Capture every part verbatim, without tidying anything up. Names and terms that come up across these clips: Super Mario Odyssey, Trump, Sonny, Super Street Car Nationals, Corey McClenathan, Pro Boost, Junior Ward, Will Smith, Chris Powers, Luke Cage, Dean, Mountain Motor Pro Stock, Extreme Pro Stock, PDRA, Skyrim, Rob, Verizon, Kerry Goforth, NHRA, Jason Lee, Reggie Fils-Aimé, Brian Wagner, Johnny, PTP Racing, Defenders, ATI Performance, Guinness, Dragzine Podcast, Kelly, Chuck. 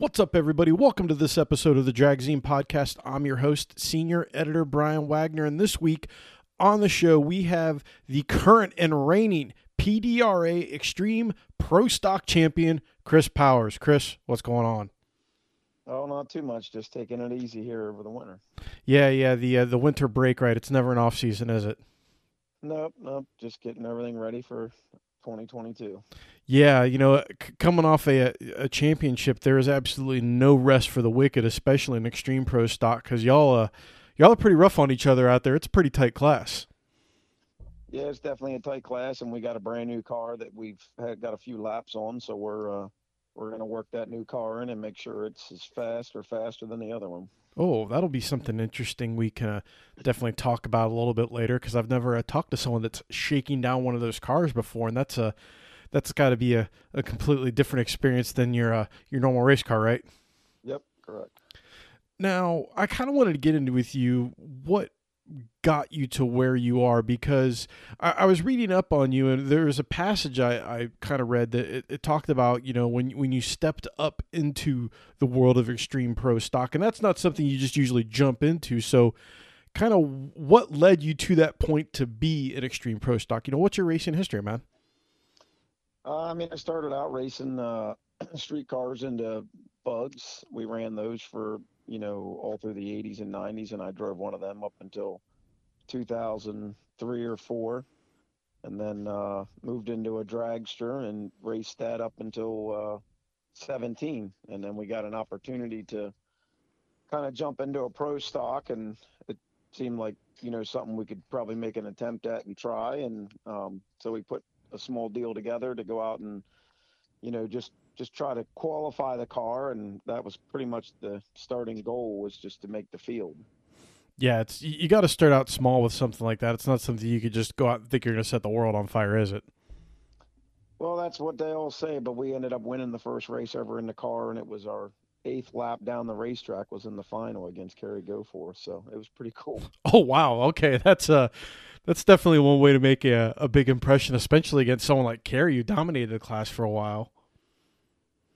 What's up, everybody? Welcome to this episode of the Dragzine Podcast. I'm your host, Senior Editor Brian Wagner, and this week on the show, we have the current and reigning P D R A Extreme Pro Stock Champion, Chris Powers. Chris, what's going on? Oh, not too much. Just taking it easy here over the winter. Yeah, yeah, the uh, the winter break, right? It's never an off-season, is it? Nope, nope. Just getting everything ready for twenty twenty-two. Yeah, you know, c- coming off a, a championship, there is absolutely no rest for the wicked, especially in Extreme Pro Stock, because y'all, uh, y'all are pretty rough on each other out there. It's a pretty tight class. Yeah, it's definitely a tight class, and we got a brand new car that we've had, got a few laps on, so we're uh, we're going to work that new car in and make sure it's as fast or faster than the other one. Oh, that'll be something interesting we can uh, definitely talk about a little bit later, because I've never uh, talked to someone that's shaking down one of those cars before, and that's a that's got to be a, a completely different experience than your uh, your normal race car, right? Yep, correct. Now, I kind of wanted to get into with you what got you to where you are, because I, I was reading up on you, and there was a passage I, I kind of read that it, it talked about, you know, when when you stepped up into the world of Extreme Pro Stock, and that's not something you just usually jump into. So kind of what led you to that point to be at Extreme Pro Stock? You know, what's your racing history, man? Uh, I mean, I started out racing uh, street cars into bugs. We ran those for, you know, all through the eighties and nineties, and I drove one of them up until two thousand three or four, and then uh, moved into a dragster and raced that up until uh, seventeen, and then we got an opportunity to kind of jump into a pro stock, and it seemed like, you know, something we could probably make an attempt at and try, and um, so we put a small deal together to go out and, you know, just just try to qualify the car, and that was pretty much the starting goal, was just to make the field. Yeah, it's you got to start out small with something like that. It's not something you could just go out and think you're going to set the world on fire, is it? Well, that's what they all say, but we ended up winning the first race ever in the car, and it was our eighth lap down the racetrack was in the final against Kerry Goforth, so it was pretty cool. Oh, wow. Okay, that's uh, that's definitely one way to make a, a big impression, especially against someone like Kerry, who dominated the class for a while.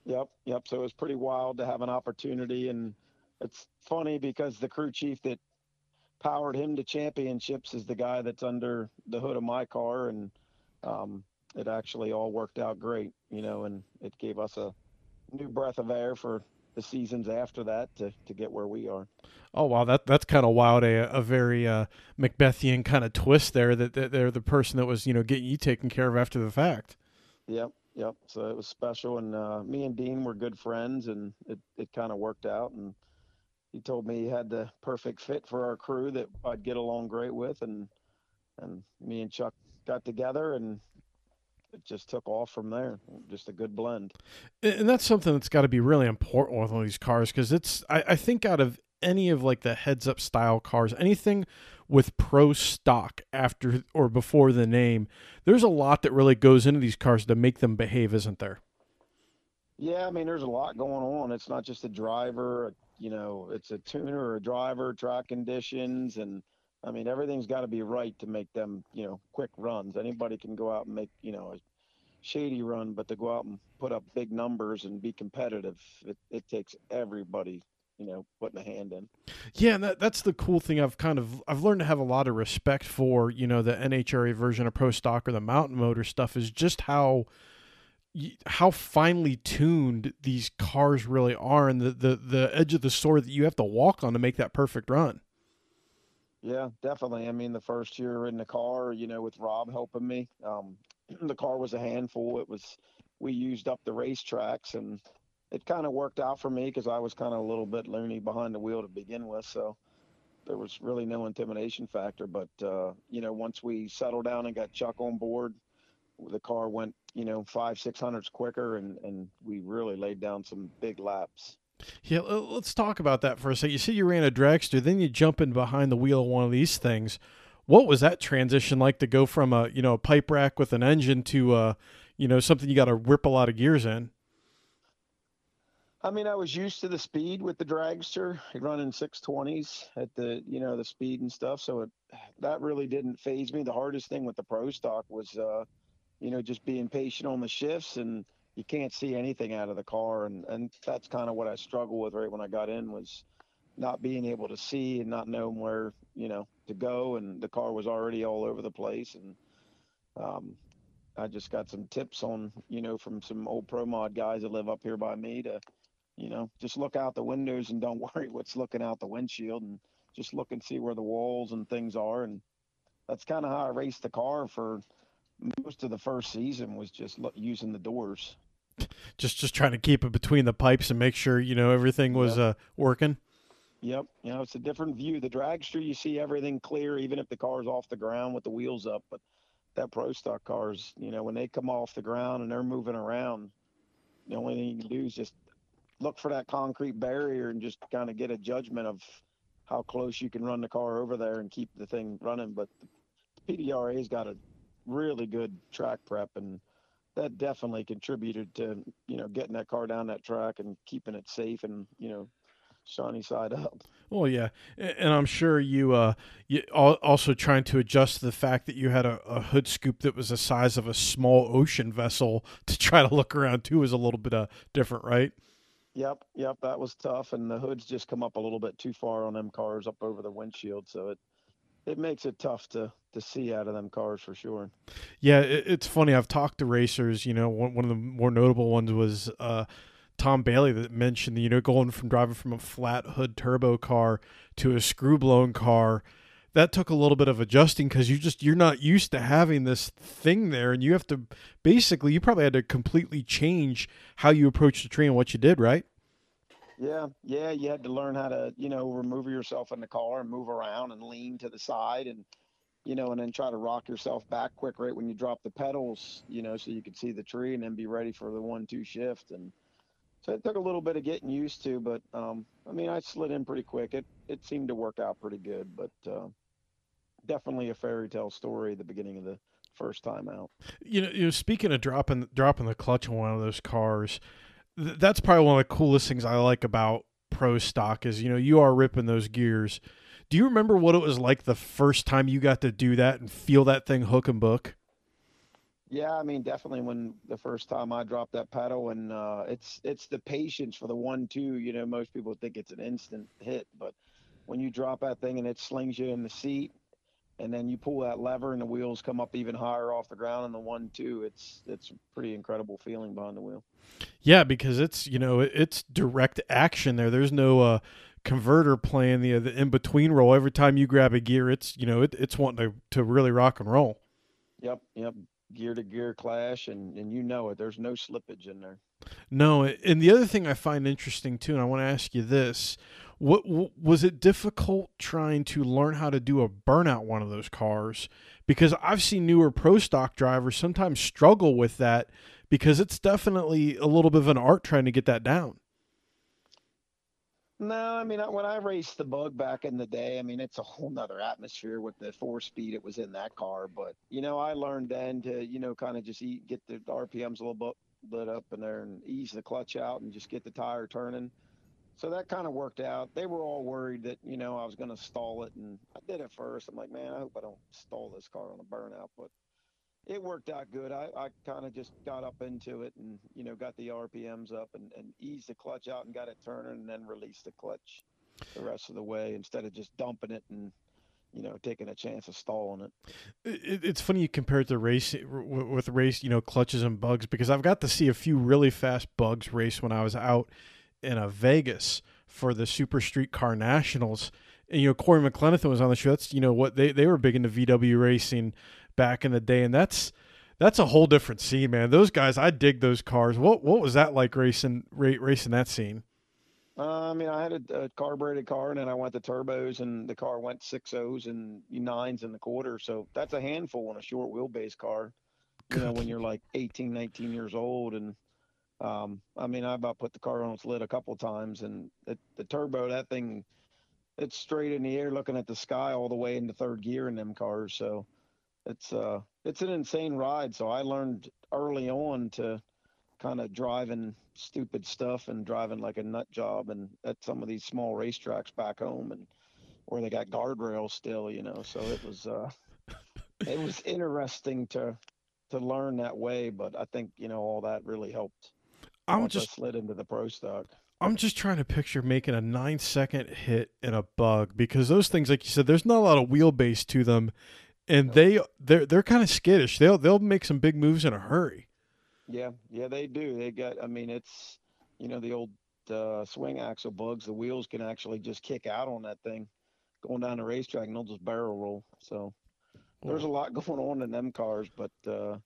Yep, yep. So it was pretty wild to have an opportunity, and it's funny because the crew chief that powered him to championships is the guy that's under the hood of my car, and um, it actually all worked out great, you know, and it gave us a new breath of air for the seasons after that to, to get where we are. Oh, wow. That That's kind of wild. A, a very uh, Macbethian kind of twist there, that, that they're the person that was, you know, getting you taken care of after the fact. Yep. Yep. So it was special. And uh, me and Dean were good friends, and it, it kind of worked out. And he told me he had the perfect fit for our crew that I'd get along great with. And, and me and Chuck got together, and it just took off from there. Just a good blend. And that's something that's got to be really important with all these cars, because it's, I, I think out of any of like the heads up style cars, anything with pro stock after or before the name, there's a lot that really goes into these cars to make them behave, isn't there? Yeah, I mean, there's a lot going on. It's not just a driver, you know, it's a tuner or a driver, track conditions, and I mean, everything's got to be right to make them, you know, quick runs. Anybody can go out and make, you know, a shady run, but to go out and put up big numbers and be competitive, it, it takes everybody, you know, putting a hand in. Yeah, and that, that's the cool thing. I've kind of, I've learned to have a lot of respect for, you know, the N H R A version of Pro Stock or the Mountain Motor stuff, is just how, how finely tuned these cars really are, and the, the, the edge of the sword that you have to walk on to make that perfect run. Yeah, definitely. I mean, the first year in the car, you know, with Rob helping me, um, the car was a handful. It was, we used up the racetracks, and it kind of worked out for me because I was kind of a little bit loony behind the wheel to begin with. So there was really no intimidation factor. But, uh, you know, once we settled down and got Chuck on board, the car went, you know, five, six hundreds quicker, and, and we really laid down some big laps. Yeah, let's talk about that for a second. You said you ran a dragster, then you jump in behind the wheel of one of these things. What was that transition like to go from a, you know, a pipe rack with an engine to, uh, you know, something you got to whip a lot of gears in? I mean, I was used to the speed with the dragster, running six twenties at the, you know, the speed and stuff. So it, that really didn't phase me. The hardest thing with the pro stock was, uh, you know, just being patient on the shifts and you can't see anything out of the car. And, and that's kind of what I struggled with right when I got in, was not being able to see and not knowing where, you know, to go. And the car was already all over the place. And um, I just got some tips on, you know, from some old pro mod guys that live up here by me to, you know, just look out the windows and don't worry what's looking out the windshield, and just look and see where the walls and things are. And that's kind of how I raced the car for most of the first season, was just look, using the doors. Just just trying to keep it between the pipes and make sure, you know, everything was yep. uh, working. Yep. You know, it's a different view. The dragster, you see everything clear, even if the car's off the ground with the wheels up. But that Pro Stock cars, you know, when they come off the ground and they're moving around, the only thing you can do is just look for that concrete barrier and just kind of get a judgment of how close you can run the car over there and keep the thing running. But the P D R A's got a really good track prep, and that definitely contributed to, you know, getting that car down that track and keeping it safe and, you know, shiny side up. Well, yeah. And I'm sure you, uh, you also trying to adjust to the fact that you had a, a hood scoop that was the size of a small ocean vessel to try to look around too, is a little bit uh, different, right? Yep. Yep. That was tough. And the hoods just come up a little bit too far on them cars up over the windshield. So it, it makes it tough to, to see out of them cars for sure. Yeah. It, it's funny. I've talked to racers, you know, one, one of the more notable ones was, uh, Tom Bailey, that mentioned, you know, going from driving from a flat hood turbo car to a screw blown car, that took a little bit of adjusting, because you just, you're not used to having this thing there, and you have to basically, you probably had to completely change how you approach the tree and what you did, right? Yeah. Yeah. You had to learn how to, you know, remove yourself in the car and move around and lean to the side and, you know, and then try to rock yourself back quick right when you drop the pedals, you know, so you could see the tree and then be ready for the one, two shift. And so it took a little bit of getting used to, but, um, I mean, I slid in pretty quick. It it seemed to work out pretty good, but uh, definitely a fairy tale story at the beginning of the first time out. You know, you know, speaking of dropping dropping the clutch on one of those cars, th- that's probably one of the coolest things I like about Pro Stock is, you know, you are ripping those gears. Do you remember what it was like the first time you got to do that and feel that thing hook and book? Yeah, I mean, definitely when the first time I dropped that pedal, and uh, it's it's the patience for the one, two, you know, most people think it's an instant hit, but when you drop that thing and it slings you in the seat, and then you pull that lever and the wheels come up even higher off the ground in the one, two, it's it's a pretty incredible feeling behind the wheel. Yeah, because it's, you know, it's direct action there. There's no uh, converter playing the, the in-between roll. Every time you grab a gear, it's, you know, it, it's wanting to, to really rock and roll. Yep, yep. Gear to gear clash, and, and you know it. There's no slippage in there. No, and the other thing I find interesting too, and I want to ask you this: what was it difficult trying to learn how to do a burnout one of those cars? Because I've seen newer Pro Stock drivers sometimes struggle with that, because it's definitely a little bit of an art trying to get that down. No, I mean, when I raced the bug back in the day, I mean, it's a whole nother atmosphere with the four speed. It was in that car, but you know, I learned then to, you know, kind of just eat, get the R P Ms a little bit lit up in there and ease the clutch out and just get the tire turning. So that kind of worked out. They were all worried that, you know, I was going to stall it. And I did at first. I'm like, man, I hope I don't stall this car on a burnout, but it worked out good. I, I kind of just got up into it and, you know, got the R P Ms up and, and eased the clutch out and got it turning, and then released the clutch the rest of the way instead of just dumping it and, you know, taking a chance of stalling it. it it's funny you compare it to race with race, you know, clutches and bugs, because I've got to see a few really fast bugs race when I was out in a Vegas for the Super Street Car Nationals. And, you know, Corey McClenathan was on the show. That's, you know, what they, they were big into V W racing back in the day. And that's, that's a whole different scene, man. Those guys, I dig those cars. What, what was that like racing, ra- racing that scene? Uh, I mean, I had a, a carbureted car, and then I went to turbos, and the car went six O's and nines in the quarter. So that's a handful on a short wheelbase car, you know, when you're like eighteen, nineteen years old. And, um, I mean, I about put the car on its lid a couple times, and the, the turbo, that thing, it's straight in the air looking at the sky all the way into third gear in them cars. So it's uh it's an insane ride. So I learned early on to kind of driving stupid stuff and driving like a nut job, and at some of these small racetracks back home, and where they got guardrails still, you know. So it was uh it was interesting to to learn that way, but I think, you know, all that really helped. I'm just I slid into the pro stock. I'm just trying to picture making a nine second hit in a bug, because those things, like you said, there's not a lot of wheelbase to them, and they they're they're kind of skittish. They'll they'll make some big moves in a hurry. Yeah, yeah, they do. They got. I mean, it's you know the old uh, swing axle bugs. The wheels can actually just kick out on that thing going down the racetrack, and they'll just barrel roll. So there's a lot going on in them cars, but uh,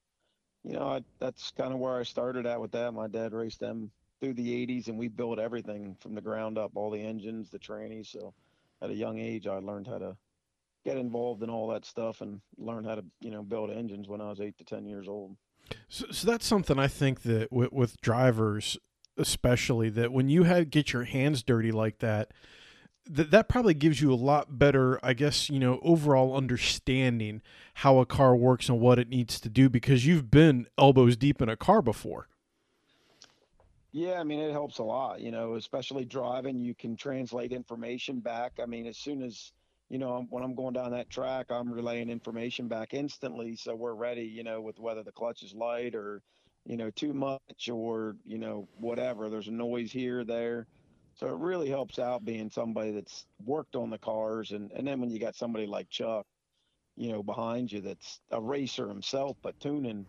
you know I, that's kind of where I started out with that. My dad raced them through the eighties, and we built everything from the ground up, all the engines, the trannies. So at a young age, I learned how to get involved in all that stuff and learn how to, you know, build engines when I was eight to ten years old. So, so that's something I think that with, with drivers, especially, that when you had get your hands dirty like that, that, that probably gives you a lot better, I guess, you know, overall understanding how a car works and what it needs to do, because you've been elbows deep in a car before. Yeah, I mean, it helps a lot, you know, especially driving. You can translate information back. I mean, as soon as, you know, when I'm going down that track, I'm relaying information back instantly. So we're ready, you know, with whether the clutch is light or, you know, too much or, you know, whatever. There's a noise here, there. So it really helps out being somebody that's worked on the cars. And, and then when you got somebody like Chuck, you know, behind you that's a racer himself, but tuning,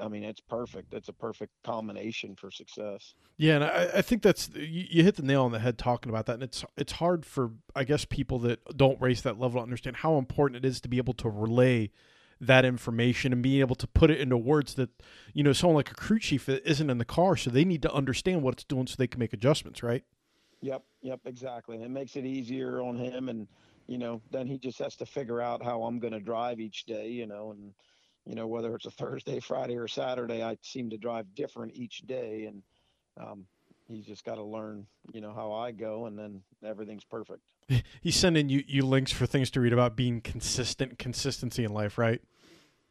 I mean, it's perfect. It's a perfect combination for success. Yeah, and I, I think that's, you, you hit the nail on the head talking about that. And it's it's hard for, I guess, people that don't race that level to understand how important it is to be able to relay that information and being able to put it into words that, you know, someone like a crew chief isn't in the car, so they need to understand what it's doing so they can make adjustments, right? Yep, yep, exactly. And it makes it easier on him, and, you know, then he just has to figure out how I'm going to drive each day, you know, and you know, whether it's a Thursday, Friday, or Saturday, I seem to drive different each day. And um, he's just got to learn, you know, how I go, and then everything's perfect. He's sending you, you links for things to read about being consistent, consistency in life, right?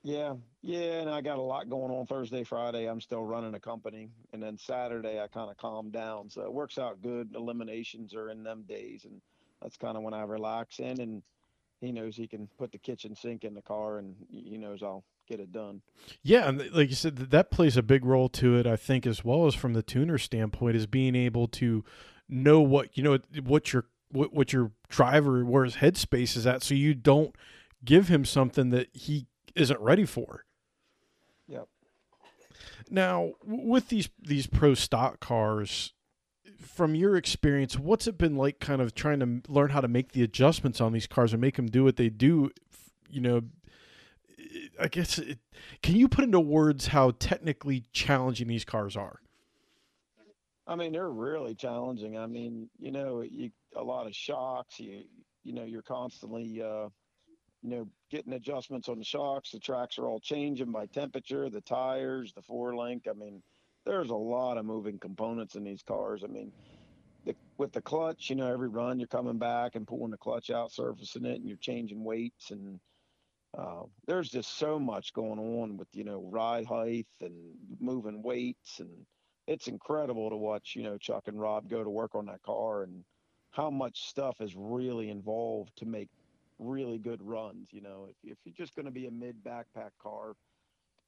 Yeah. Yeah. And I got a lot going on Thursday, Friday. I'm still running a company. And then Saturday, I kind of calm down. So it works out good. Eliminations are in them days. And that's kind of when I relax in. And he knows he can put the kitchen sink in the car, and he knows I'll get it done. Yeah, and like you said, that plays a big role to it, I think, as well as from the tuner standpoint, is being able to know what you know what your what, what your driver, where his headspace is at, so you don't give him something that he isn't ready for. Yep. Now, with these these pro stock cars, from your experience, what's it been like kind of trying to learn how to make the adjustments on these cars and make them do what they do? You know, I guess, it, can you put into words how technically challenging these cars are? I mean, they're really challenging. I mean, you know, you, a lot of shocks, you, you know, you're constantly, uh, you know, getting adjustments on the shocks. The tracks are all changing by temperature, the tires, the four link. I mean, there's a lot of moving components in these cars. I mean, the, with the clutch, you know, every run you're coming back and pulling the clutch out, surfacing it, and you're changing weights. And uh, there's just so much going on with, you know, ride height and moving weights. And it's incredible to watch, you know, Chuck and Rob go to work on that car and how much stuff is really involved to make really good runs. You know, if, if you're just going to be a mid-backpack car,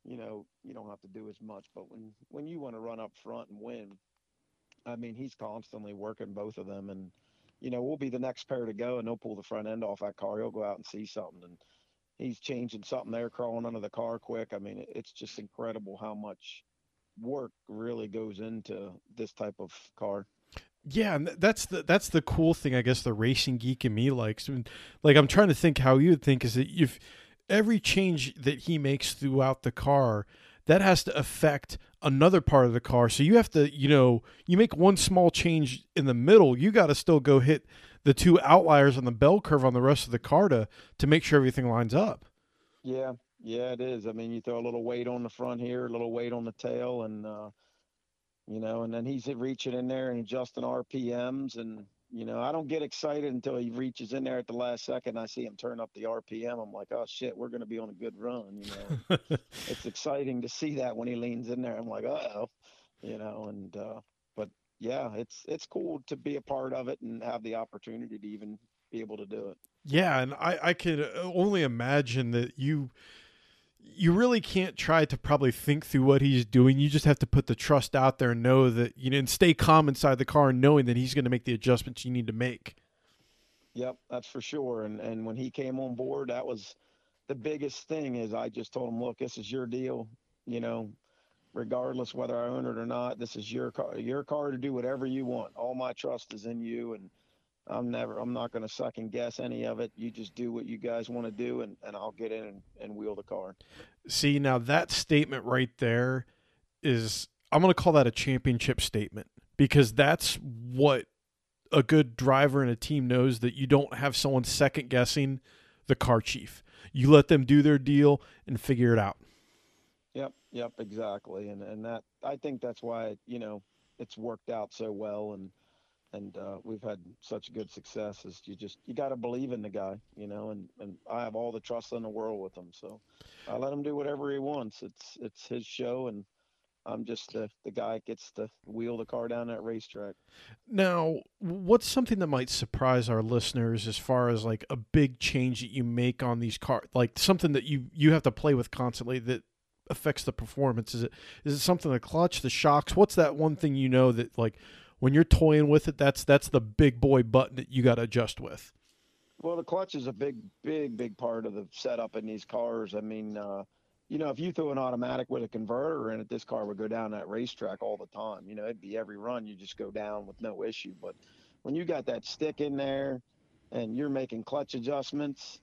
you know, you don't have to do as much. But when, when you want to run up front and win, I mean, he's constantly working both of them. And, you know, we'll be the next pair to go, and they'll pull the front end off that car. He'll go out and see something, and he's changing something there, crawling under the car quick. I mean, it's just incredible how much work really goes into this type of car. Yeah, and that's the that's the cool thing, I guess, the racing geek in me likes. I mean, like, I'm trying to think how you would think, is that you've – every change that he makes throughout the car, that has to affect another part of the car. So you have to, you know, you make one small change in the middle, you got to still go hit the two outliers on the bell curve on the rest of the car to, to make sure everything lines up. Yeah. Yeah, it is. I mean, you throw a little weight on the front here, a little weight on the tail, and, uh, you know, and then he's reaching in there and adjusting R P Ms. And, you know, I don't get excited until he reaches in there at the last second. I see him turn up the R P M. I'm like, oh, shit, we're going to be on a good run. You know, it's exciting to see that when he leans in there. I'm like, uh-oh, you know, and uh, but, yeah, it's it's cool to be a part of it and have the opportunity to even be able to do it. Yeah, and I, I could only imagine that you – you really can't try to probably think through what he's doing. You just have to put the trust out there and know that, you know, and stay calm inside the car and knowing that he's going to make the adjustments you need to make. Yep, that's for sure. And and when he came on board, that was the biggest thing. Is I just told him, look, this is your deal, you know, regardless whether I own it or not, this is your car, your car to do whatever you want. All my trust is in you, and I'm never, I'm not going to second guess any of it. You just do what you guys want to do, and, and I'll get in and, and wheel the car. See, now that statement right there is, I'm going to call that a championship statement, because that's what a good driver and a team knows, that you don't have someone second guessing the car chief. You let them do their deal and figure it out. Yep. Yep. Exactly. And, and that, I think that's why, you know, it's worked out so well. And, And uh, we've had such good success. Is you just, you got to believe in the guy, you know, and, and I have all the trust in the world with him. So I let him do whatever he wants. It's it's his show, and I'm just the, the guy that gets to wheel the car down that racetrack. Now, what's something that might surprise our listeners as far as like a big change that you make on these cars, like something that you, you have to play with constantly that affects the performance? Is it is it something, the clutch, the shocks? What's that one thing, you know, that like, when you're toying with it, that's that's the big boy button that you got to adjust with? Well, the clutch is a big, big, big part of the setup in these cars. I mean, uh, you know, if you threw an automatic with a converter in it, this car would go down that racetrack all the time. You know, it'd be every run you just go down with no issue. But when you got that stick in there and you're making clutch adjustments,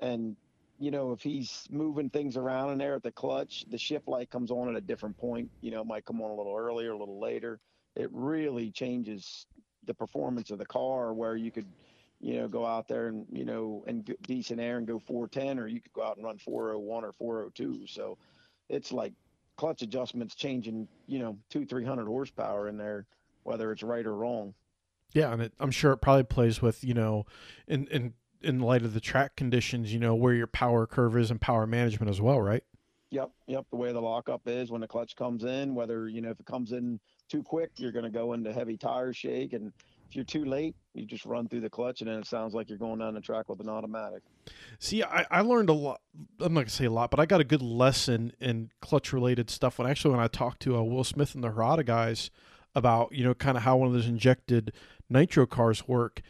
and, you know, if he's moving things around in there at the clutch, the shift light comes on at a different point. You know, it might come on a little earlier, a little later. It really changes the performance of the car, where you could, you know, go out there and, you know, and get decent air and go four ten, or you could go out and run four oh one or four oh two. So it's like clutch adjustments changing, you know, two, three hundred horsepower in there, whether it's right or wrong. Yeah. And it, I'm sure it probably plays with, you know, in, in, in light of the track conditions, you know, where your power curve is and power management as well. Right. Yep. Yep. The way the lockup is when the clutch comes in, whether, you know, if it comes in too quick, you're going to go into heavy tire shake, and if you're too late, you just run through the clutch, and then it sounds like you're going down the track with an automatic. See, I, I learned a lot. I'm not going to say a lot, but I got a good lesson in clutch-related stuff. When actually, when I talked to uh, Will Smith and the Harada guys about, you know, kind of how one of those injected nitro cars work,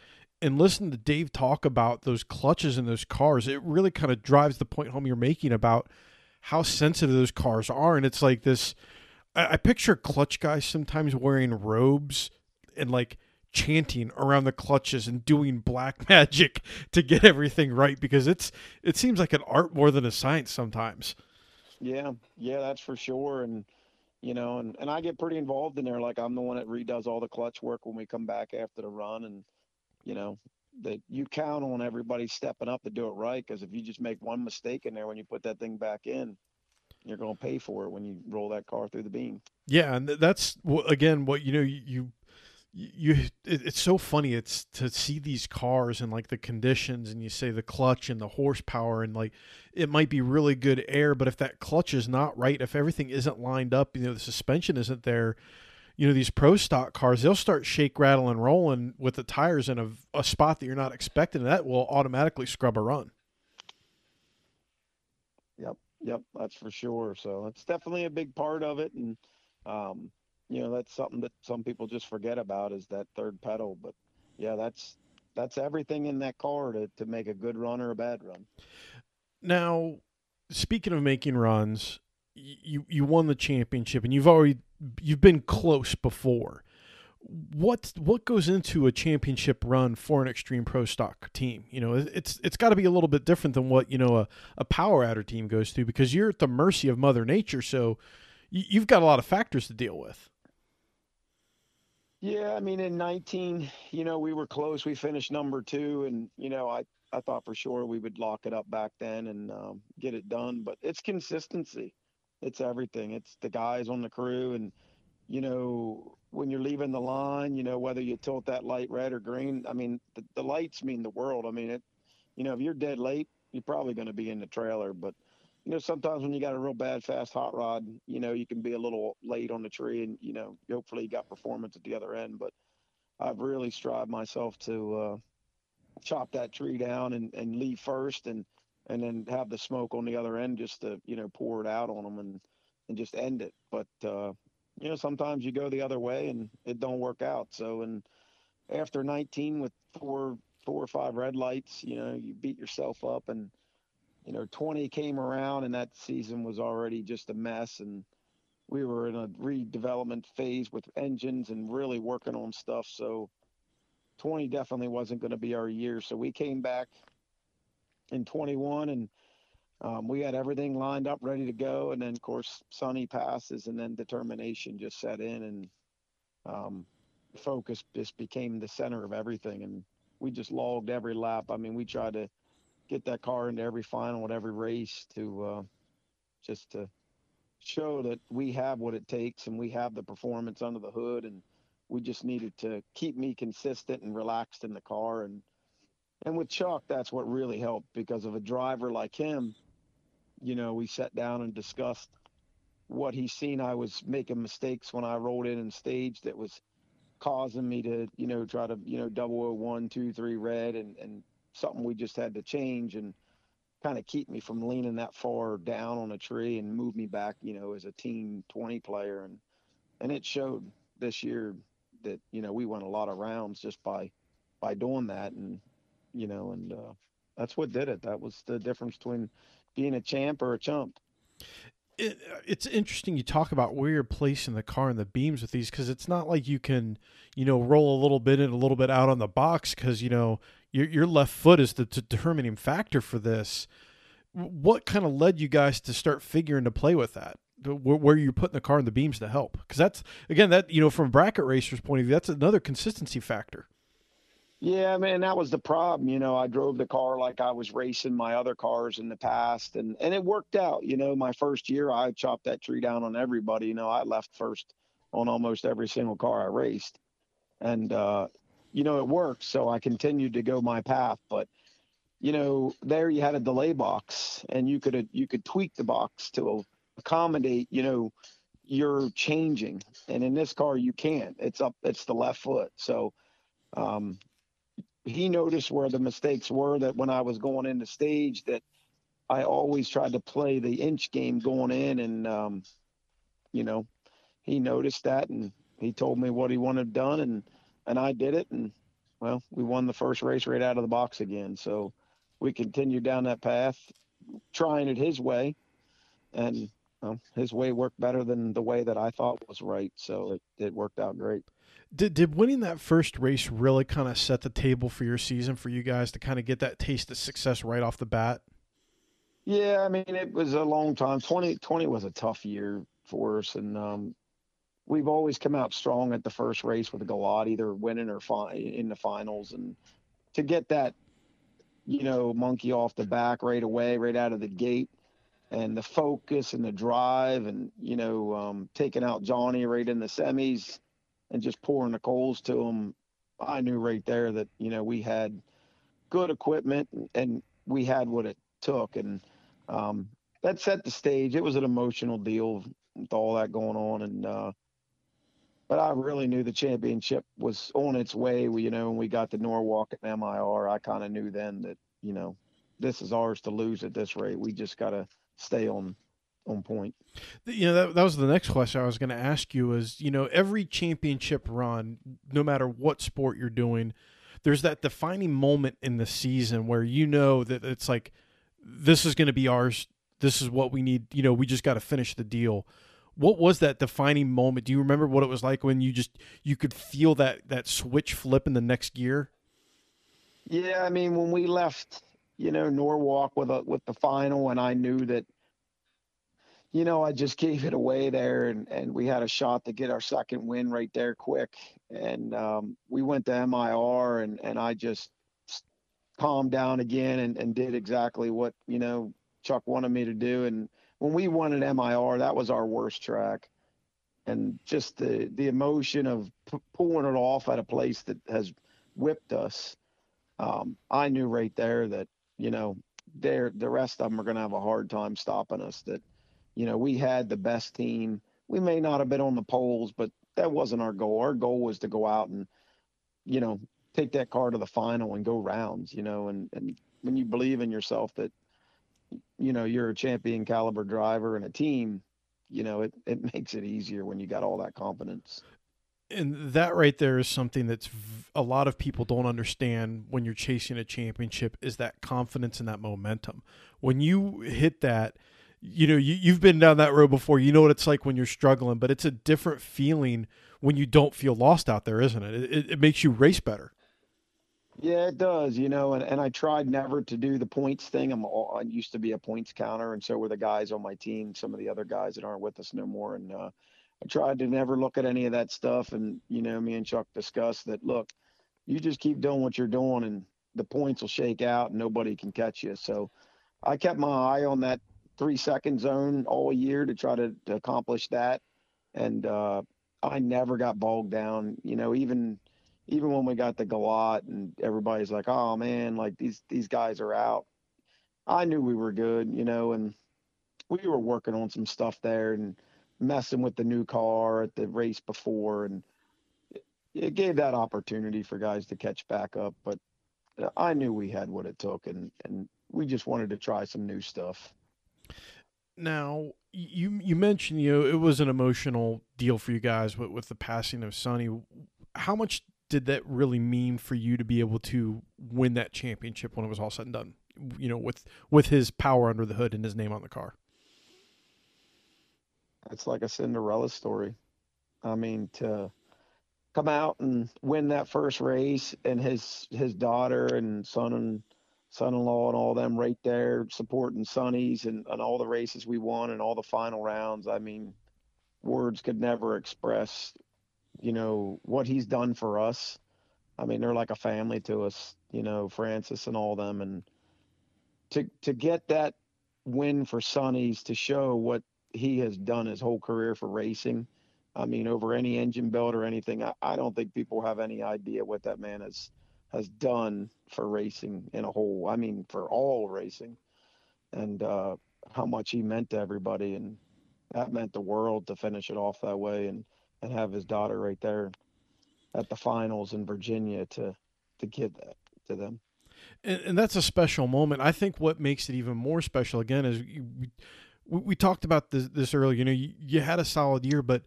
and listen to Dave talk about those clutches in those cars, it really kind of drives the point home you're making about how sensitive those cars are, and it's like this. I picture clutch guys sometimes wearing robes and like chanting around the clutches and doing black magic to get everything right, because it's, it seems like an art more than a science sometimes. Yeah. Yeah, that's for sure. And, you know, and, and I get pretty involved in there. Like, I'm the one that redoes all the clutch work when we come back after the run, and, you know, that you count on everybody stepping up to do it right. 'Cause if you just make one mistake in there, when you put that thing back in, you're going to pay for it when you roll that car through the beam. Yeah. And that's, again, what, you know, you, you, you it, it's so funny. It's to see these cars and like the conditions, and you say the clutch and the horsepower, and like, it might be really good air, but if that clutch is not right, if everything isn't lined up, you know, the suspension isn't there, you know, these pro stock cars, they'll start shake, rattle, and rolling with the tires in a, a spot that you're not expecting. And that will automatically scrub a run. Yep. Yep, that's for sure. So it's definitely a big part of it. And, um, you know, that's something that some people just forget about, is that third pedal. But, yeah, that's that's everything in that car to, to make a good run or a bad run. Now, speaking of making runs, you, you won the championship, and you've already you've been close before. What what goes into a championship run for an Extreme Pro Stock team? You know, it's it's got to be a little bit different than what, you know, a, a power outer team goes through, because you're at the mercy of Mother Nature, so you, you've got a lot of factors to deal with. Yeah, I mean, in nineteen, you know, we were close. We finished number two, and, you know, I, I thought for sure we would lock it up back then and um, get it done. But it's consistency. It's everything. It's the guys on the crew, and, you know, when you're leaving the line, you know, whether you tilt that light red or green, I mean, the, the lights mean the world. I mean, it, you know, if you're dead late, you're probably going to be in the trailer. But, you know, sometimes when you got a real bad, fast hot rod, you know, you can be a little late on the tree, and, you know, hopefully you got performance at the other end. But I've really strived myself to uh, chop that tree down and, and leave first. And and then have the smoke on the other end just to, you know, pour it out on them and, and just end it. But, uh, you know, sometimes you go the other way and it don't work out. So, and after nineteen with four, four or five red lights, you know, you beat yourself up, and, you know, twenty came around and that season was already just a mess. And we were in a redevelopment phase with engines and really working on stuff. So twenty definitely wasn't going to be our year. So we came back in twenty-one and um, we had everything lined up, ready to go. And then, of course, Sonny passes, and then determination just set in, and um, focus just became the center of everything. And we just logged every lap. I mean, we tried to get that car into every final at every race to uh, just to show that we have what it takes and we have the performance under the hood. And we just needed to keep me consistent and relaxed in the car. And and with Chuck, that's what really helped, because of a driver like him, you know, we sat down and discussed what he's seen. I was making mistakes when I rolled in and staged that was causing me to, you know, try to, you know, double oh one, two, three red, and, and something we just had to change and kind of keep me from leaning that far down on a tree and move me back, you know, as a team twenty player. And, and it showed this year that, you know, we won a lot of rounds just by, by doing that. And, you know, and uh, that's what did it. That was the difference between being a champ or a chump. It, it's interesting you talk about where you're placing the car and the beams with these, because it's not like you can, you know, roll a little bit in, a little bit out on the box, because, you know, your, your left foot is the determining factor for this. What kind of led you guys to start figuring to play with that? Where you're putting the car and the beams to help? Because that's, again, that, you know, from a bracket racer's point of view, that's another consistency factor. Yeah, man, that was the problem. You know, I drove the car like I was racing my other cars in the past, and, and it worked out. You know, my first year, I chopped that tree down on everybody. You know, I left first on almost every single car I raced. And, uh, you know, it worked, so I continued to go my path. But, you know, there you had a delay box, and you could you could tweak the box to accommodate, you know, your changing. And in this car, you can't. It's up. It's the left foot. So, um he noticed where the mistakes were, that when I was going into stage, that I always tried to play the inch game going in. And, um, you know, he noticed that, and he told me what he wanted done, and, and I did it. And, well, we won the first race right out of the box again. So we continued down that path, trying it his way, and well, his way worked better than the way that I thought was right. So it, it worked out great. Did did winning that first race really kind of set the table for your season, for you guys to kind of get that taste of success right off the bat? Yeah, I mean, it was a long time. twenty twenty was a tough year for us, and um, we've always come out strong at the first race with a Galat, either winning or fi- in the finals. And to get that, you know, monkey off the back right away, right out of the gate, and the focus and the drive and, you know, um, taking out Johnny right in the semis, and just pouring the coals to them, I knew right there that, you know, we had good equipment and, and we had what it took. And um, that set the stage. It was an emotional deal with all that going on. And uh, but I really knew the championship was on its way. We, you know, when we got to Norwalk and M I R, I kind of knew then that, you know, this is ours to lose at this rate. We just got to stay on on point. You know, that, that was the next question I was going to ask you is, you know, every championship run, no matter what sport you're doing, there's that defining moment in the season where, you know, that it's like, this is going to be ours. This is what we need. You know, we just got to finish the deal. What was that defining moment? Do you remember what it was like when you just, you could feel that, that switch flip in the next gear? Yeah. I mean, when we left, you know, Norwalk with a, with the final, and I knew that, you know, I just gave it away there, and, and we had a shot to get our second win right there quick. And um, we went to M I R, and, and I just calmed down again and, and did exactly what, you know, Chuck wanted me to do. And when we won at M I R, that was our worst track. And just the, the emotion of p- pulling it off at a place that has whipped us, um, I knew right there that, you know, the rest of them are going to have a hard time stopping us, that, you know, we had the best team. We may not have been on the poles, but that wasn't our goal. Our goal was to go out and, you know, take that car to the final and go rounds, you know. And, and when you believe in yourself that you know, you're a champion caliber driver and a team, you know, it, it makes it easier when you got all that confidence. And that right there is something that's v- a lot of people don't understand when you're chasing a championship, is that confidence and that momentum. When you hit that, you know, you, you've been down that road before, you know what it's like when you're struggling, but it's a different feeling when you don't feel lost out there, isn't it? It, it makes you race better. Yeah, it does, you know, and, and I tried never to do the points thing. I'm all, I used to be a points counter, and so were the guys on my team, some of the other guys that aren't with us no more. And uh, I tried to never look at any of that stuff. And, you know, me and Chuck discussed that, look, you just keep doing what you're doing and the points will shake out and nobody can catch you. So I kept my eye on that three-second zone all year to try to, to accomplish that. And uh, I never got bogged down, you know, even – even when we got the Galat and everybody's like, oh man, like these, these guys are out. I knew we were good, you know, and we were working on some stuff there and messing with the new car at the race before. And it, it gave that opportunity for guys to catch back up, but I knew we had what it took, and, and we just wanted to try some new stuff. Now, you, you mentioned, you know, it was an emotional deal for you guys with, with the passing of Sonny. How much did that really mean for you to be able to win that championship when it was all said and done, you know, with, with his power under the hood and his name on the car? It's like a Cinderella story. I mean, to come out and win that first race, and his, his daughter and son and son-in-law and all them right there supporting Sonny's and, and all the races we won and all the final rounds. I mean, words could never express, you know, what he's done for us. I mean, they're like a family to us, you know, Francis and all them. And to to get that win for Sonny's, to show what he has done his whole career for racing, I mean, over any engine build or anything, I, I don't think people have any idea what that man has, has done for racing in a whole, I mean, for all racing, and uh, how much he meant to everybody. And that meant the world to finish it off that way. And and have his daughter right there at the finals in Virginia to, to give that to them. And, and that's a special moment. I think what makes it even more special, again, is you, we, we talked about this, this earlier, you know, you, you had a solid year, but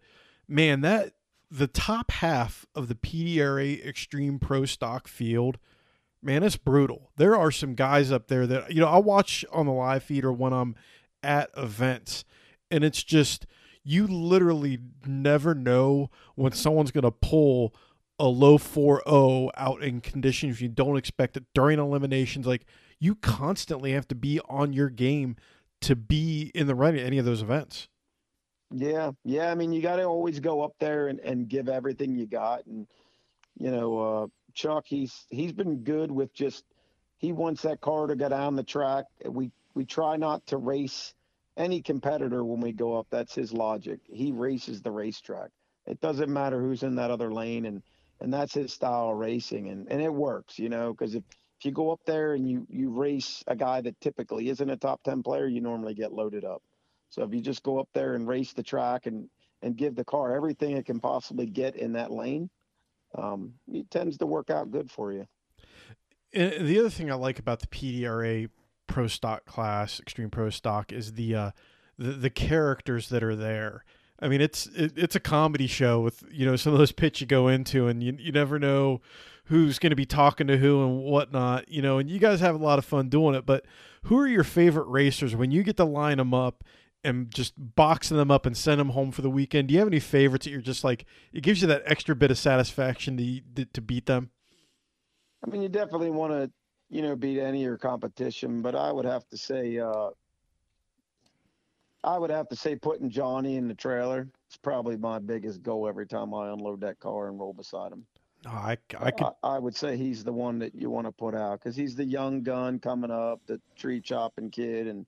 man, that the top half of the P D R A Extreme Pro Stock field, man, it's brutal. There are some guys up there that, you know, I watch on the live feed or when I'm at events, and it's just, you literally never know when someone's going to pull a low four oh out in conditions you don't expect it during eliminations. Like, you constantly have to be on your game to be in the running at any of those events. Yeah. Yeah. I mean, you got to always go up there and, and give everything you got. And, you know, uh, Chuck, he's, he's been good with just, he wants that car to go down the track. We, we try not to race any competitor when we go up. That's his logic. He races the racetrack. It doesn't matter who's in that other lane, and, and that's his style of racing, and, and it works, you know, because if, if you go up there and you, you race a guy that typically isn't a top ten player, you normally get loaded up. So if you just go up there and race the track and, and give the car everything it can possibly get in that lane, um, it tends to work out good for you. And the other thing I like about the P D R A Pro Stock class, Extreme Pro Stock, is the uh the, the characters that are there. I mean, it's it, it's a comedy show with, you know, some of those pits you go into, and you, you never know who's going to be talking to who and whatnot, you know, and you guys have a lot of fun doing it. But who are your favorite racers when you get to line them up and just boxing them up and send them home for the weekend? Do you have any favorites that you're just like, it gives you that extra bit of satisfaction to to beat them? I mean, you definitely want to, you know, beat any of your competition, but I would have to say, uh, I would have to say putting Johnny in the trailer is probably my biggest goal every time I unload that car and roll beside him. Oh, I, I, could... I, I would say he's the one that you want to put out, because he's the young gun coming up, the tree chopping kid, and,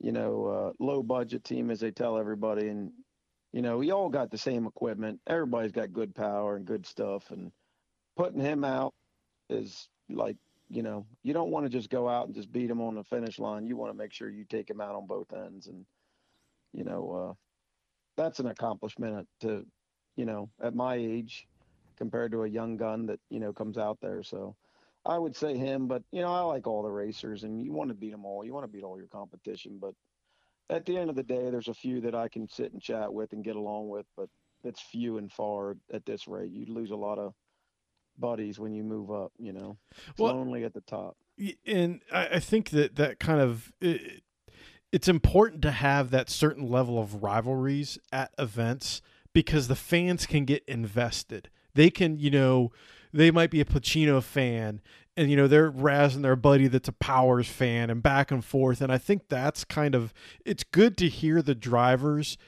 you know, uh, low budget team, as they tell everybody. And, you know, we all got the same equipment. Everybody's got good power and good stuff, and putting him out is like, you know, you don't want to just go out and just beat him on the finish line. You want to make sure you take him out on both ends. And, you know, uh, that's an accomplishment to, you know, at my age compared to a young gun that, you know, comes out there. So I would say him, but, you know, I like all the racers, and you want to beat them all. You want to beat all your competition, but at the end of the day, there's a few that I can sit and chat with and get along with, but it's few and far at this rate. You lose a lot of buddies when you move up, you know. It's well, lonely at the top. And I think that that kind of it, it's important to have that certain level of rivalries at events because the fans can get invested. They can, you know, they might be a Pacino fan and, you know, they're razzing their buddy that's a Powers fan and back and forth. And I think that's kind of, it's good to hear the drivers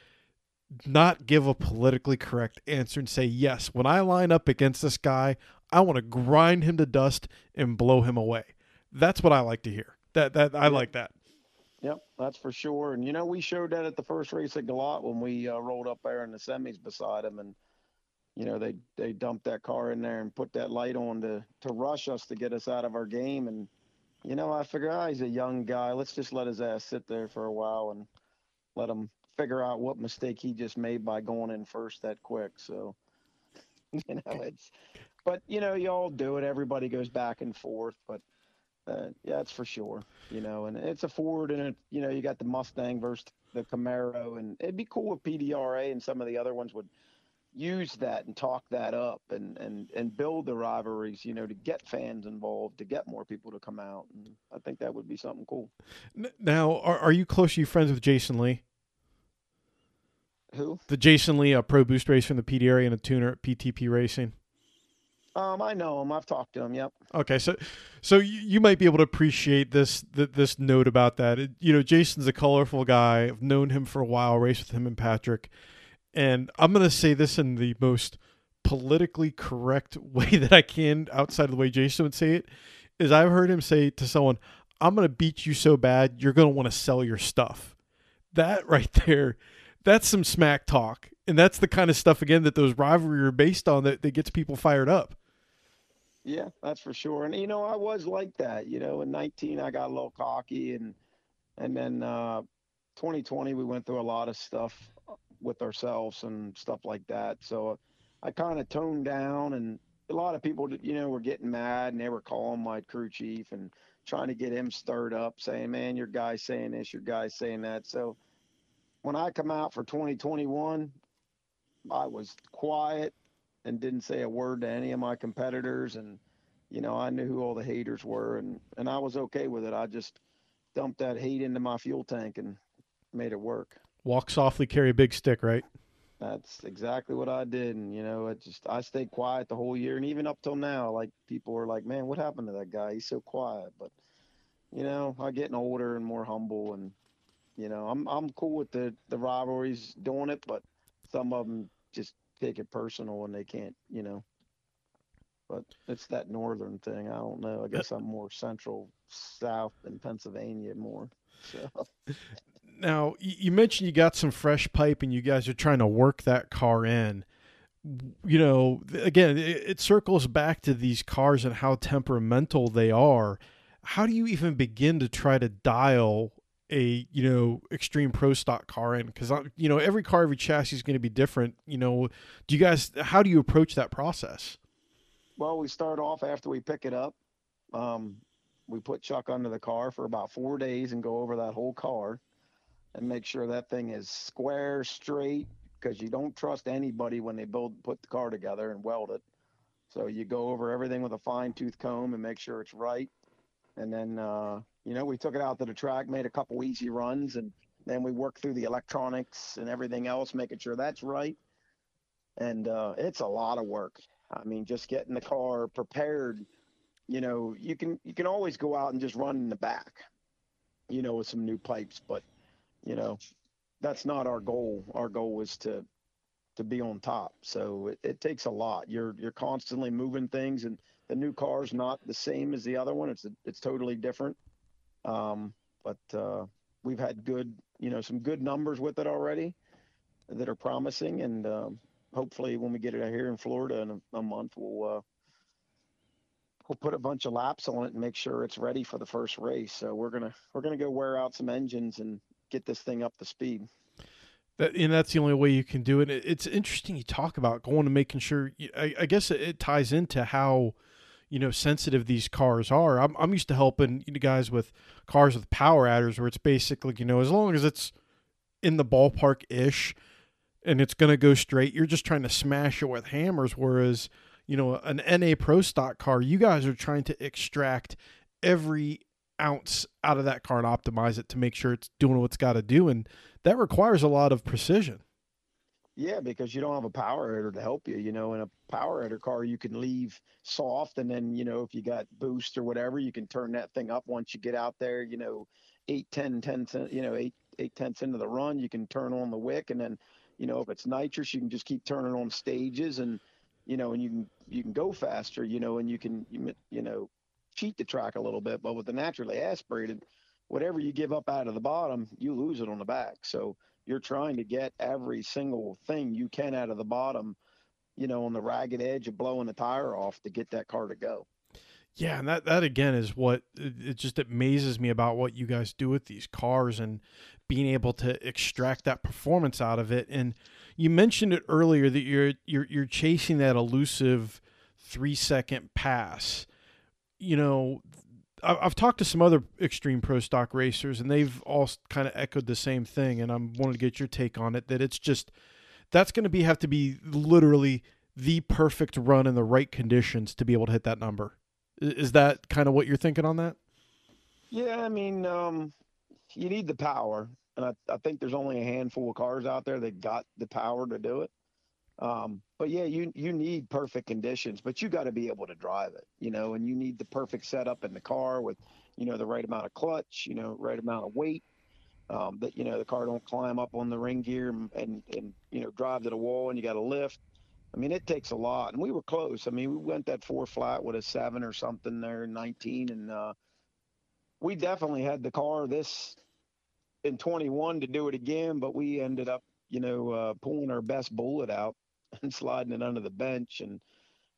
not give a politically correct answer and say, yes, when I line up against this guy, I want to grind him to dust and blow him away. That's what I like to hear. That, that I like that. Yep, that's for sure. And, you know, we showed that at the first race at Galat when we uh, rolled up there in the semis beside him, and, you know, they, they dumped that car in there and put that light on to, to rush us to get us out of our game. And, you know, I figured, oh, he's a young guy. Let's just let his ass sit there for a while and let him figure out what mistake he just made by going in first that quick. So, you know, it's, but, you know, you all do it. Everybody goes back and forth, but uh, yeah, that's for sure. You know, and it's a Ford and, it, you know, you got the Mustang versus the Camaro, and it'd be cool if P D R A and some of the other ones would use that and talk that up and, and, and build the rivalries, you know, to get fans involved, to get more people to come out. And I think that would be something cool. Now, are, are you close? Are you friends with Jason Lee? Who? The Jason Lee, a Pro Boost racer in the P D R A and a tuner at P T P Racing. Um, I know him. I've talked to him. Yep. Okay, so, so you, you might be able to appreciate this th- this note about that. It, you know, Jason's a colorful guy. I've known him for a while. Raced with him and Patrick. And I'm going to say this in the most politically correct way that I can outside of the way Jason would say it, is I've heard him say to someone, I'm going to beat you so bad, you're going to want to sell your stuff. That right there, that's some smack talk. And that's the kind of stuff, again, that those rivalries are based on that, that gets people fired up. Yeah, that's for sure. And, you know, I was like that. You know, in nineteen, I got a little cocky. And, and then uh, twenty twenty, we went through a lot of stuff with ourselves and stuff like that. So I kind of toned down, and a lot of people, you know, were getting mad, and they were calling my crew chief and trying to get him stirred up, saying, man, your guy's saying this, your guy's saying that. So when I come out for twenty twenty-one, I was quiet and didn't say a word to any of my competitors. And, you know, I knew who all the haters were, and, and I was okay with it. I just dumped that hate into my fuel tank and made it work. Walk softly, carry a big stick, right? That's exactly what I did. And, you know, it just, I stayed quiet the whole year. And even up till now, like, people are like, man, what happened to that guy? He's so quiet. But, you know, I'm getting older and more humble. And, you know, I'm I'm cool with the, the rivalries doing it, but some of them just take it personal and they can't, you know. But it's that northern thing. I don't know. I guess I'm more central south in Pennsylvania more. So. Now, you mentioned you got some fresh pipe and you guys are trying to work that car in. You know, again, it, it circles back to these cars and how temperamental they are. How do you even begin to try to dial a, you know, Extreme Pro Stock car in? Because, you know, every car, every chassis is going to be different. You know, do you guys, how do you approach that process? Well, we start off after we pick it up. Um, we put Chuck under the car for about four days and go over that whole car and make sure that thing is square, straight, because you don't trust anybody when they build, put the car together and weld it. So you go over everything with a fine tooth comb and make sure it's right. And then, uh, you know, we took it out to the track, made a couple easy runs, and then we worked through the electronics and everything else, making sure that's right. And uh, it's a lot of work. I mean, just getting the car prepared, you know, you can, you can always go out and just run in the back, you know, with some new pipes, but you know, that's not our goal. Our goal is to to be on top. So it, it takes a lot. You're you're constantly moving things, and the new car's not the same as the other one. It's a, it's totally different. Um, but uh, we've had good, you know, some good numbers with it already that are promising, and um, hopefully when we get it out here in Florida in a, a month, we'll uh, we'll put a bunch of laps on it and make sure it's ready for the first race. So we're gonna we're gonna go wear out some engines and get this thing up to speed. That, and that's the only way you can do it. It's interesting you talk about going and making sure, I, I guess it, it ties into how, you know, sensitive these cars are. I'm, I'm used to helping you guys with cars with power adders where it's basically, you know, as long as it's in the ballpark-ish and it's going to go straight, you're just trying to smash it with hammers. Whereas, you know, an N A Pro Stock car, you guys are trying to extract every ounce out of that car and optimize it to make sure it's doing what it's got to do. And that requires a lot of precision. Yeah, because you don't have a power adder to help you. You know, in a power adder car, you can leave soft, and then, you know, if you got boost or whatever, you can turn that thing up once you get out there, you know, eight, ten, ten, you know, eight, eight tenths into the run, you can turn on the wick. And then, you know, if it's nitrous, you can just keep turning on stages, and, you know, and you can, you can go faster, you know, and you can, you know, cheat the track a little bit. But with the naturally aspirated, whatever you give up out of the bottom, you lose it on the back. So you're trying to get every single thing you can out of the bottom, you know, on the ragged edge of blowing the tire off to get that car to go. Yeah. And that, that again is what it just amazes me about what you guys do with these cars and being able to extract that performance out of it. And you mentioned it earlier that you're, you're, you're chasing that elusive three second pass. You know, I've talked to some other Extreme Pro Stock racers, and they've all kind of echoed the same thing. And I'm wanting to get your take on it, that it's just, that's going to be, have to be literally the perfect run in the right conditions to be able to hit that number. Is that kind of what you're thinking on that? Yeah. I mean, um, you need the power, and I, I think there's only a handful of cars out there that got the power to do it. Um, but yeah, you, you need perfect conditions, but you got to be able to drive it, you know, and you need the perfect setup in the car with, you know, the right amount of clutch, you know, right amount of weight, um, that, you know, the car don't climb up on the ring gear and, and, and you know, drive to the wall and you got to lift. I mean, it takes a lot, and we were close. I mean, we went that four flat with a seven or something there, nineteen. And, uh, we definitely had the car this in twenty-one to do it again, but we ended up, you know, uh, pulling our best bullet out and sliding it under the bench. And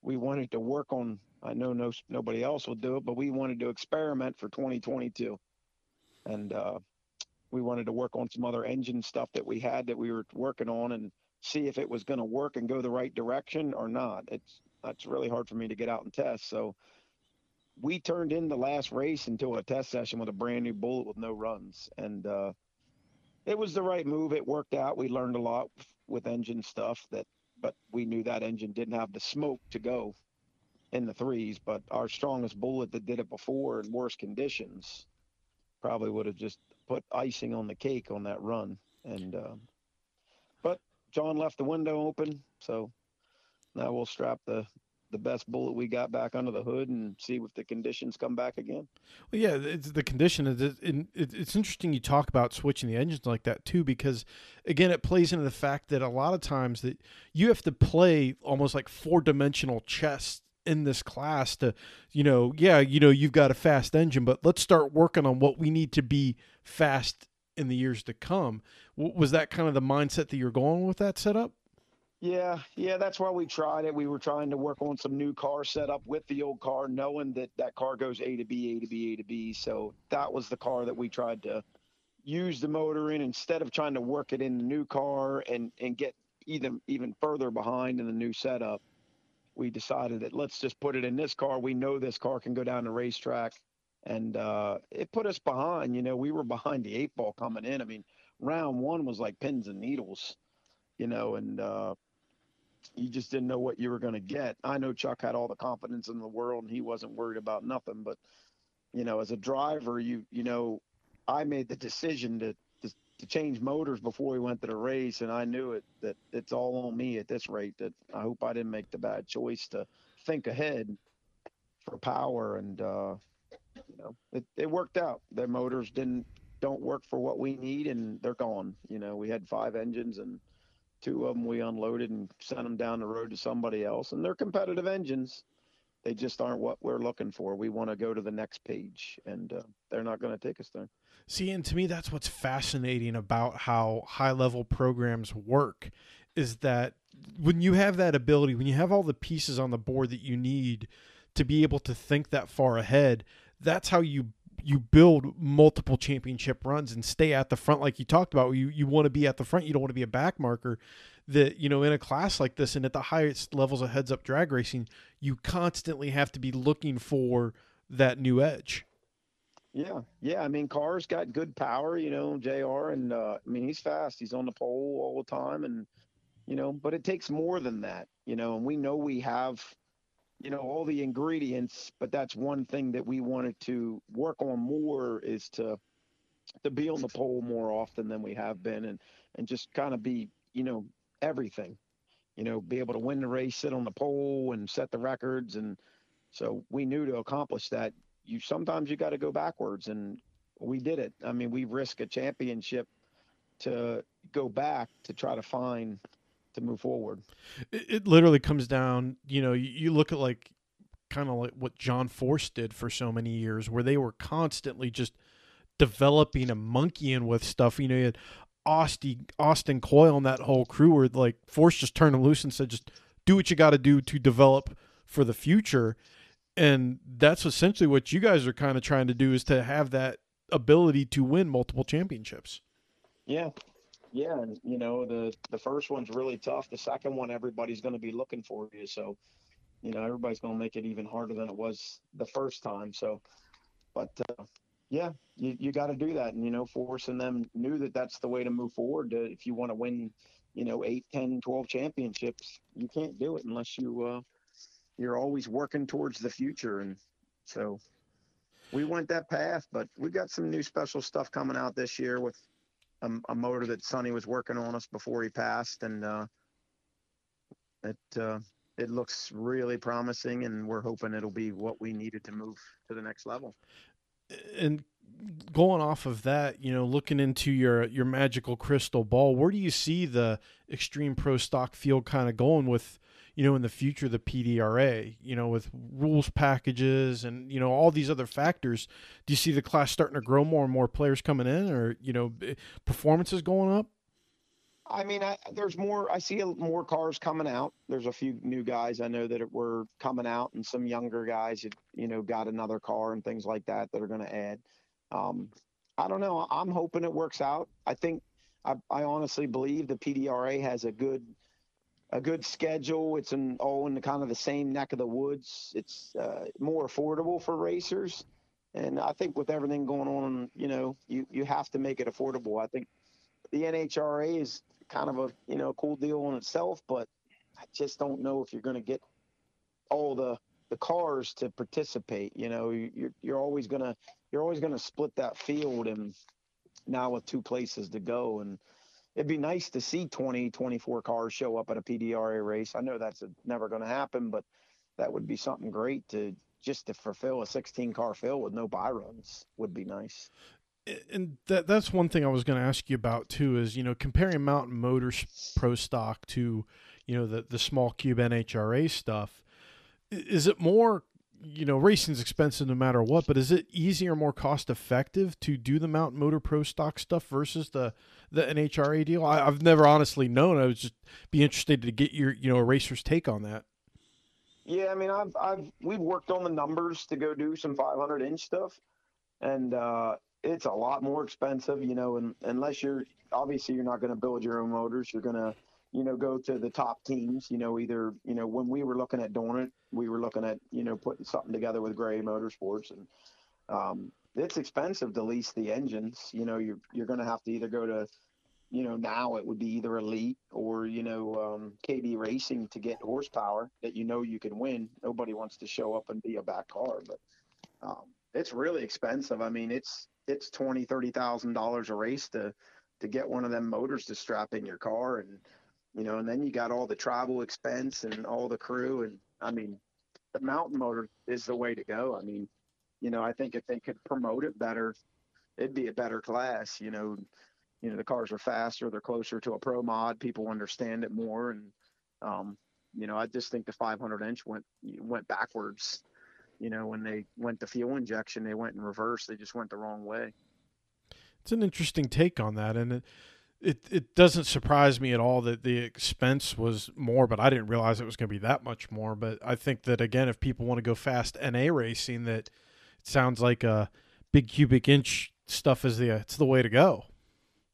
we wanted to work on, I know no nobody else will do it, but we wanted to experiment for twenty twenty-two. And uh, we wanted to work on some other engine stuff that we had that we were working on and see if it was going to work and go the right direction or not. It's, it's really hard for me to get out and test. So we turned in the last race into a test session with a brand new bullet with no runs. And uh, it was the right move. It worked out. We learned a lot with engine stuff that, but we knew that engine didn't have the smoke to go in the threes, but our strongest bullet that did it before in worse conditions probably would have just put icing on the cake on that run. And, uh, but John left the window open. So now we'll strap the, the best bullet we got back under the hood and see if the conditions come back again. Well, yeah, it's the condition. It's interesting you talk about switching the engines like that too, because again, it plays into the fact that a lot of times that you have to play almost like four dimensional chess in this class to, you know, yeah, you know, you've got a fast engine, but let's start working on what we need to be fast in the years to come. Was that kind of the mindset that you're going with that setup? Yeah, yeah, that's why we tried it. We were trying to work on some new car setup with the old car, knowing that that car goes A to B, A to B, A to B. So that was the car that we tried to use the motor in instead of trying to work it in the new car and, and get even, even further behind in the new setup. We decided that let's just put it in this car. We know this car can go down the racetrack, and uh, it put us behind. You know, we were behind the eight ball coming in. I mean, round one was like pins and needles, you know, and uh, you just didn't know what you were going to get. I know Chuck had all the confidence in the world and he wasn't worried about nothing, but you know, as a driver, you, you know, I made the decision to, to, to change motors before we went to the race. And I knew it, that it's all on me at this rate, that I hope I didn't make the bad choice to think ahead for power. And, uh, you know, it, it worked out. Their motors didn't, don't work for what we need, and they're gone. You know, we had five engines, and two of them we unloaded and sent them down the road to somebody else. And they're competitive engines. They just aren't what we're looking for. We want to go to the next page, and uh, they're not going to take us there. See, and to me, that's what's fascinating about how high-level programs work, is that when you have that ability, when you have all the pieces on the board that you need to be able to think that far ahead, that's how you you build multiple championship runs and stay at the front. Like you talked about, you, you want to be at the front. You don't want to be a back marker. That, you know, in a class like this and at the highest levels of heads up drag racing, you constantly have to be looking for that new edge. Yeah. Yeah. I mean, Carr's got good power, you know, J R, and uh, I mean, he's fast. He's on the pole all the time. And, you know, but it takes more than that, you know, and we know we have, you know, all the ingredients, but that's one thing that we wanted to work on more is to, to be on the pole more often than we have been, and, and just kind of be, you know, everything, you know, be able to win the race, sit on the pole and set the records. And so we knew to accomplish that, you, sometimes you got to go backwards, and we did it. I mean, we risk a championship to go back to try to find, to move forward. It, it literally comes down, you know, you, you look at like kind of like what John Force did for so many years, where they were constantly just developing and monkeying with stuff. You know, you had Austin, Austin Coyle and that whole crew where like Force just turned them loose and said, just do what you got to do to develop for the future. And that's essentially what you guys are kind of trying to do, is to have that ability to win multiple championships. Yeah. Yeah, and you know, the the first one's really tough. The second one, everybody's going to be looking for you. So, you know, everybody's going to make it even harder than it was the first time. So, but uh, yeah, you, you got to do that. And, you know, Force and them knew that that's the way to move forward. To, if you want to win, you know, eight, ten, twelve championships, you can't do it unless you, uh, you're always working towards the future. And so we went that path, but we got some new special stuff coming out this year with A, a motor that Sonny was working on us before he passed, and uh, it uh, it looks really promising, and we're hoping it'll be what we needed to move to the next level. And going off of that, you know, looking into your your magical crystal ball, where do you see the Extreme Pro Stock field kind of going with, you know, in the future, the P D R A, you know, with rules packages and, you know, all these other factors? Do you see the class starting to grow, more and more players coming in, or, you know, performances going up? I mean, I, there's more, I see more cars coming out. There's a few new guys I know that were coming out, and some younger guys, that, you know, got another car and things like that that are going to add. Um, I don't know. I'm hoping it works out. I think, I, I honestly believe the P D R A has a good, a good schedule. It's in all in the kind of the same neck of the woods. It's uh, more affordable for racers. And I think with everything going on, you know, you, you have to make it affordable. I think the N H R A is kind of a, you know, cool deal in itself, but I just don't know if you're going to get all the, the cars to participate. You know, you're, you're always going to, you're always going to split that field, and now with two places to go. And it'd be nice to see twenty, twenty-four cars show up at a P D R A race. I know that's a, never going to happen, but that would be something great to just to fulfill a sixteen car fill with no buy runs would be nice. And that that's one thing I was going to ask you about too, is, you know, comparing Mountain Motor Pro Stock to, you know, the, the small cube N H R A stuff, is it more, you know, racing's expensive no matter what, but is it easier, more cost effective to do the Mountain Motor Pro Stock stuff versus the, the N H R A deal? I, I've never honestly known. I would just be interested to get your, you know, a racer's take on that. Yeah. I mean, I've, I've, we've worked on the numbers to go do some five hundred inch stuff, and uh, it's a lot more expensive, you know, and unless you're, obviously you're not going to build your own motors. You're going to, you know, go to the top teams, you know, either, you know, when we were looking at doing it, we were looking at, you know, putting something together with Gray Motorsports, and um, it's expensive to lease the engines. You know, you're, you're going to have to either go to, you know, now it would be either Elite or, you know, um, K D Racing to get horsepower that, you know, you can win. Nobody wants to show up and be a back car, but um, it's really expensive. I mean, it's, it's twenty thousand, thirty thousand dollars a race to, to get one of them motors to strap in your car, and, you know, and then you got all the travel expense and all the crew. And I mean, the Mountain Motor is the way to go. I mean, you know, I think if they could promote it better, it'd be a better class. You know, you know, the cars are faster, they're closer to a pro mod, people understand it more. And, um, you know, I just think the five hundred inch went, went backwards. You know, when they went to fuel injection, they went in reverse. They just went the wrong way. It's an interesting take on that. And it, It it doesn't surprise me at all that the expense was more, but I didn't realize it was going to be that much more. But I think that, again, if people want to go fast N A racing, that it sounds like a big cubic inch stuff is the, it's the way to go.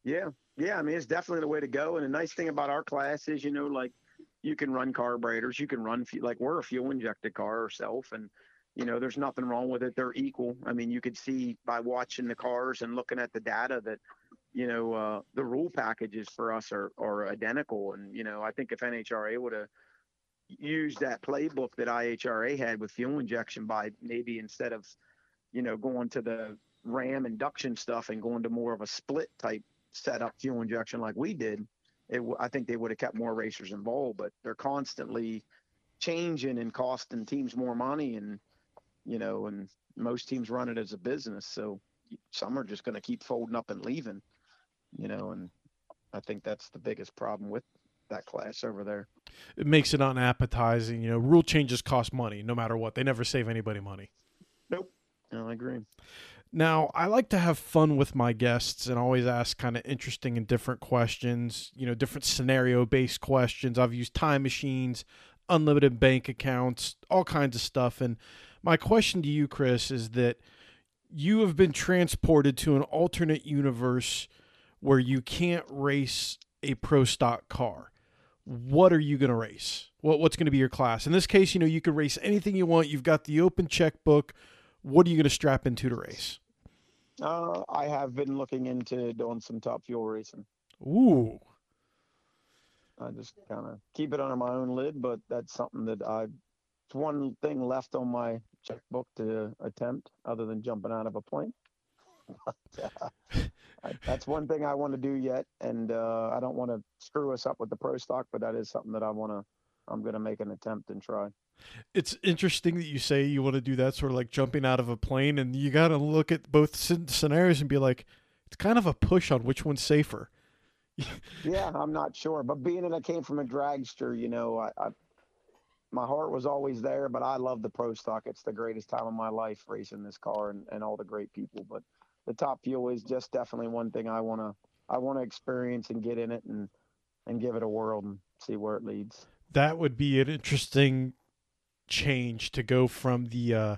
Yeah. Yeah. I mean, it's definitely the way to go. And the nice thing about our class is, you know, like you can run carburetors, you can run, like we're a fuel injected car ourselves, and, you know, there's nothing wrong with it. They're equal. I mean, you could see by watching the cars and looking at the data that, you know, uh, the rule packages for us are, are identical. And, you know, I think if N H R A would have used that playbook that I H R A had with fuel injection, by maybe instead of, you know, going to the ram induction stuff and going to more of a split type setup fuel injection like we did, it, I think they would have kept more racers involved. But they're constantly changing and costing teams more money, and, you know, and most teams run it as a business. So some are just going to keep folding up and leaving, you know, and I think that's the biggest problem with that class over there. It makes it unappetizing. You know, rule changes cost money no matter what. They never save anybody money. Nope. No, I agree. Now, I like to have fun with my guests and always ask kind of interesting and different questions, you know, different scenario-based questions. I've used time machines, unlimited bank accounts, all kinds of stuff. And my question to you, Chris, is that you have been transported to an alternate universe where you can't race a pro stock car. What are you going to race? What, what's going to be your class? In this case, you know, you can race anything you want. You've got the open checkbook. What are you going to strap into to race? Uh, I have been looking into doing some top fuel racing. Ooh. I just kind of keep it under my own lid, but that's something that I, it's one thing left on my checkbook to attempt other than jumping out of a plane. But, uh, I, that's one thing I want to do yet, and uh I don't want to screw us up with the pro stock, but that is something that I want to I'm going to make an attempt and try. It's interesting that you say you want to do that, sort of like jumping out of a plane, and you got to look at both scenarios and be like, it's kind of a push on which one's safer. Yeah, I'm not sure, but being that I came from a dragster, you know, I, I my heart was always there, but I love the pro stock. It's the greatest time of my life racing this car and, and all the great people, but the top fuel is just definitely one thing I want to I want to experience and get in it and, and give it a whirl and see where it leads. That would be an interesting change to go from the uh,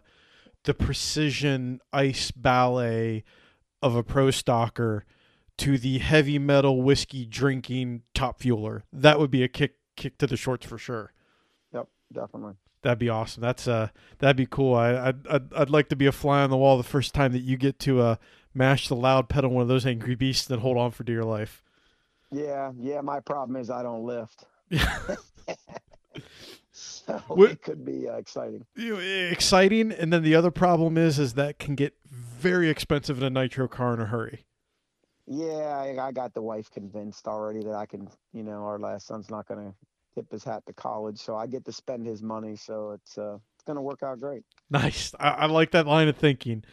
the precision ice ballet of a pro stocker to the heavy metal whiskey drinking top fueler. That would be a kick kick to the shorts for sure. Yep, definitely. That'd be awesome. That's uh, that'd be cool. I, I'd, I'd, I'd like to be a fly on the wall the first time that you get to uh, mash the loud pedal one of those angry beasts and hold on for dear life. Yeah, yeah. My problem is I don't lift. So We're, it could be uh, exciting. Exciting, and then the other problem is, is that can get very expensive in a nitro car in a hurry. Yeah, I, I got the wife convinced already that I can. You know, our last son's not going to tip his hat to college, so I get to spend his money, so it's uh it's gonna work out great. Nice. I, I like that line of thinking.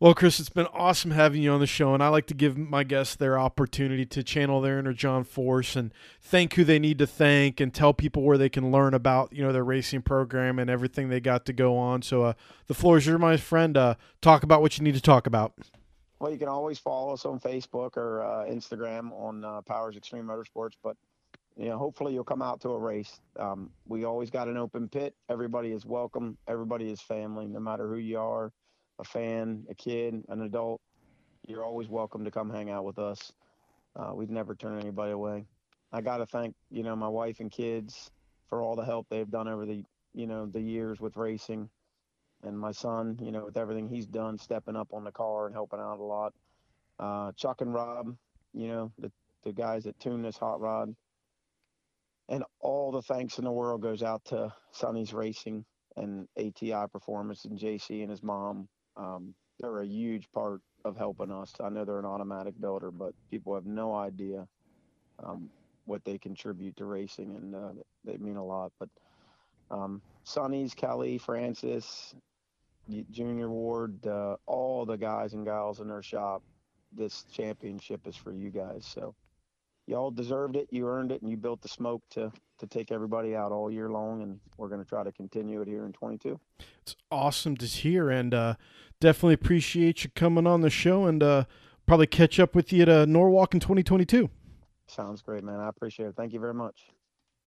Well, Chris, it's been awesome having you on the show, and I like to give my guests their opportunity to channel their inner John Force and thank who they need to thank and tell people where they can learn about, you know, their racing program and everything they got to go on. So uh the floor is yours, my friend. Uh talk about what you need to talk about. Well, you can always follow us on Facebook or uh, Instagram on uh, Powers Extreme Motorsports, but you know, hopefully you'll come out to a race. Um, we always got an open pit. Everybody is welcome. Everybody is family, no matter who you are, a fan, a kid, an adult. You're always welcome to come hang out with us. Uh, we'd never turn anybody away. I got to thank, you know, my wife and kids for all the help they've done over the, you know, the years with racing, and my son, you know, with everything he's done, stepping up on the car and helping out a lot. Uh, Chuck and Rob, you know, the, the guys that tune this hot rod. And all the thanks in the world goes out to Sonny's Racing and A T I Performance and J C and his mom. Um, they're a huge part of helping us. I know they're an automatic builder, but people have no idea um, what they contribute to racing, and uh, they mean a lot. But um, Sonny's, Kelly, Francis, Junior Ward, uh, all the guys and gals in their shop, this championship is for you guys, so. Y'all deserved it, you earned it, and you built the smoke to to take everybody out all year long, and we're going to try to continue it here in twenty-two. It's awesome to hear, and uh, definitely appreciate you coming on the show, and uh, probably catch up with you at uh, Norwalk in twenty twenty-two. Sounds great, man. I appreciate it. Thank you very much.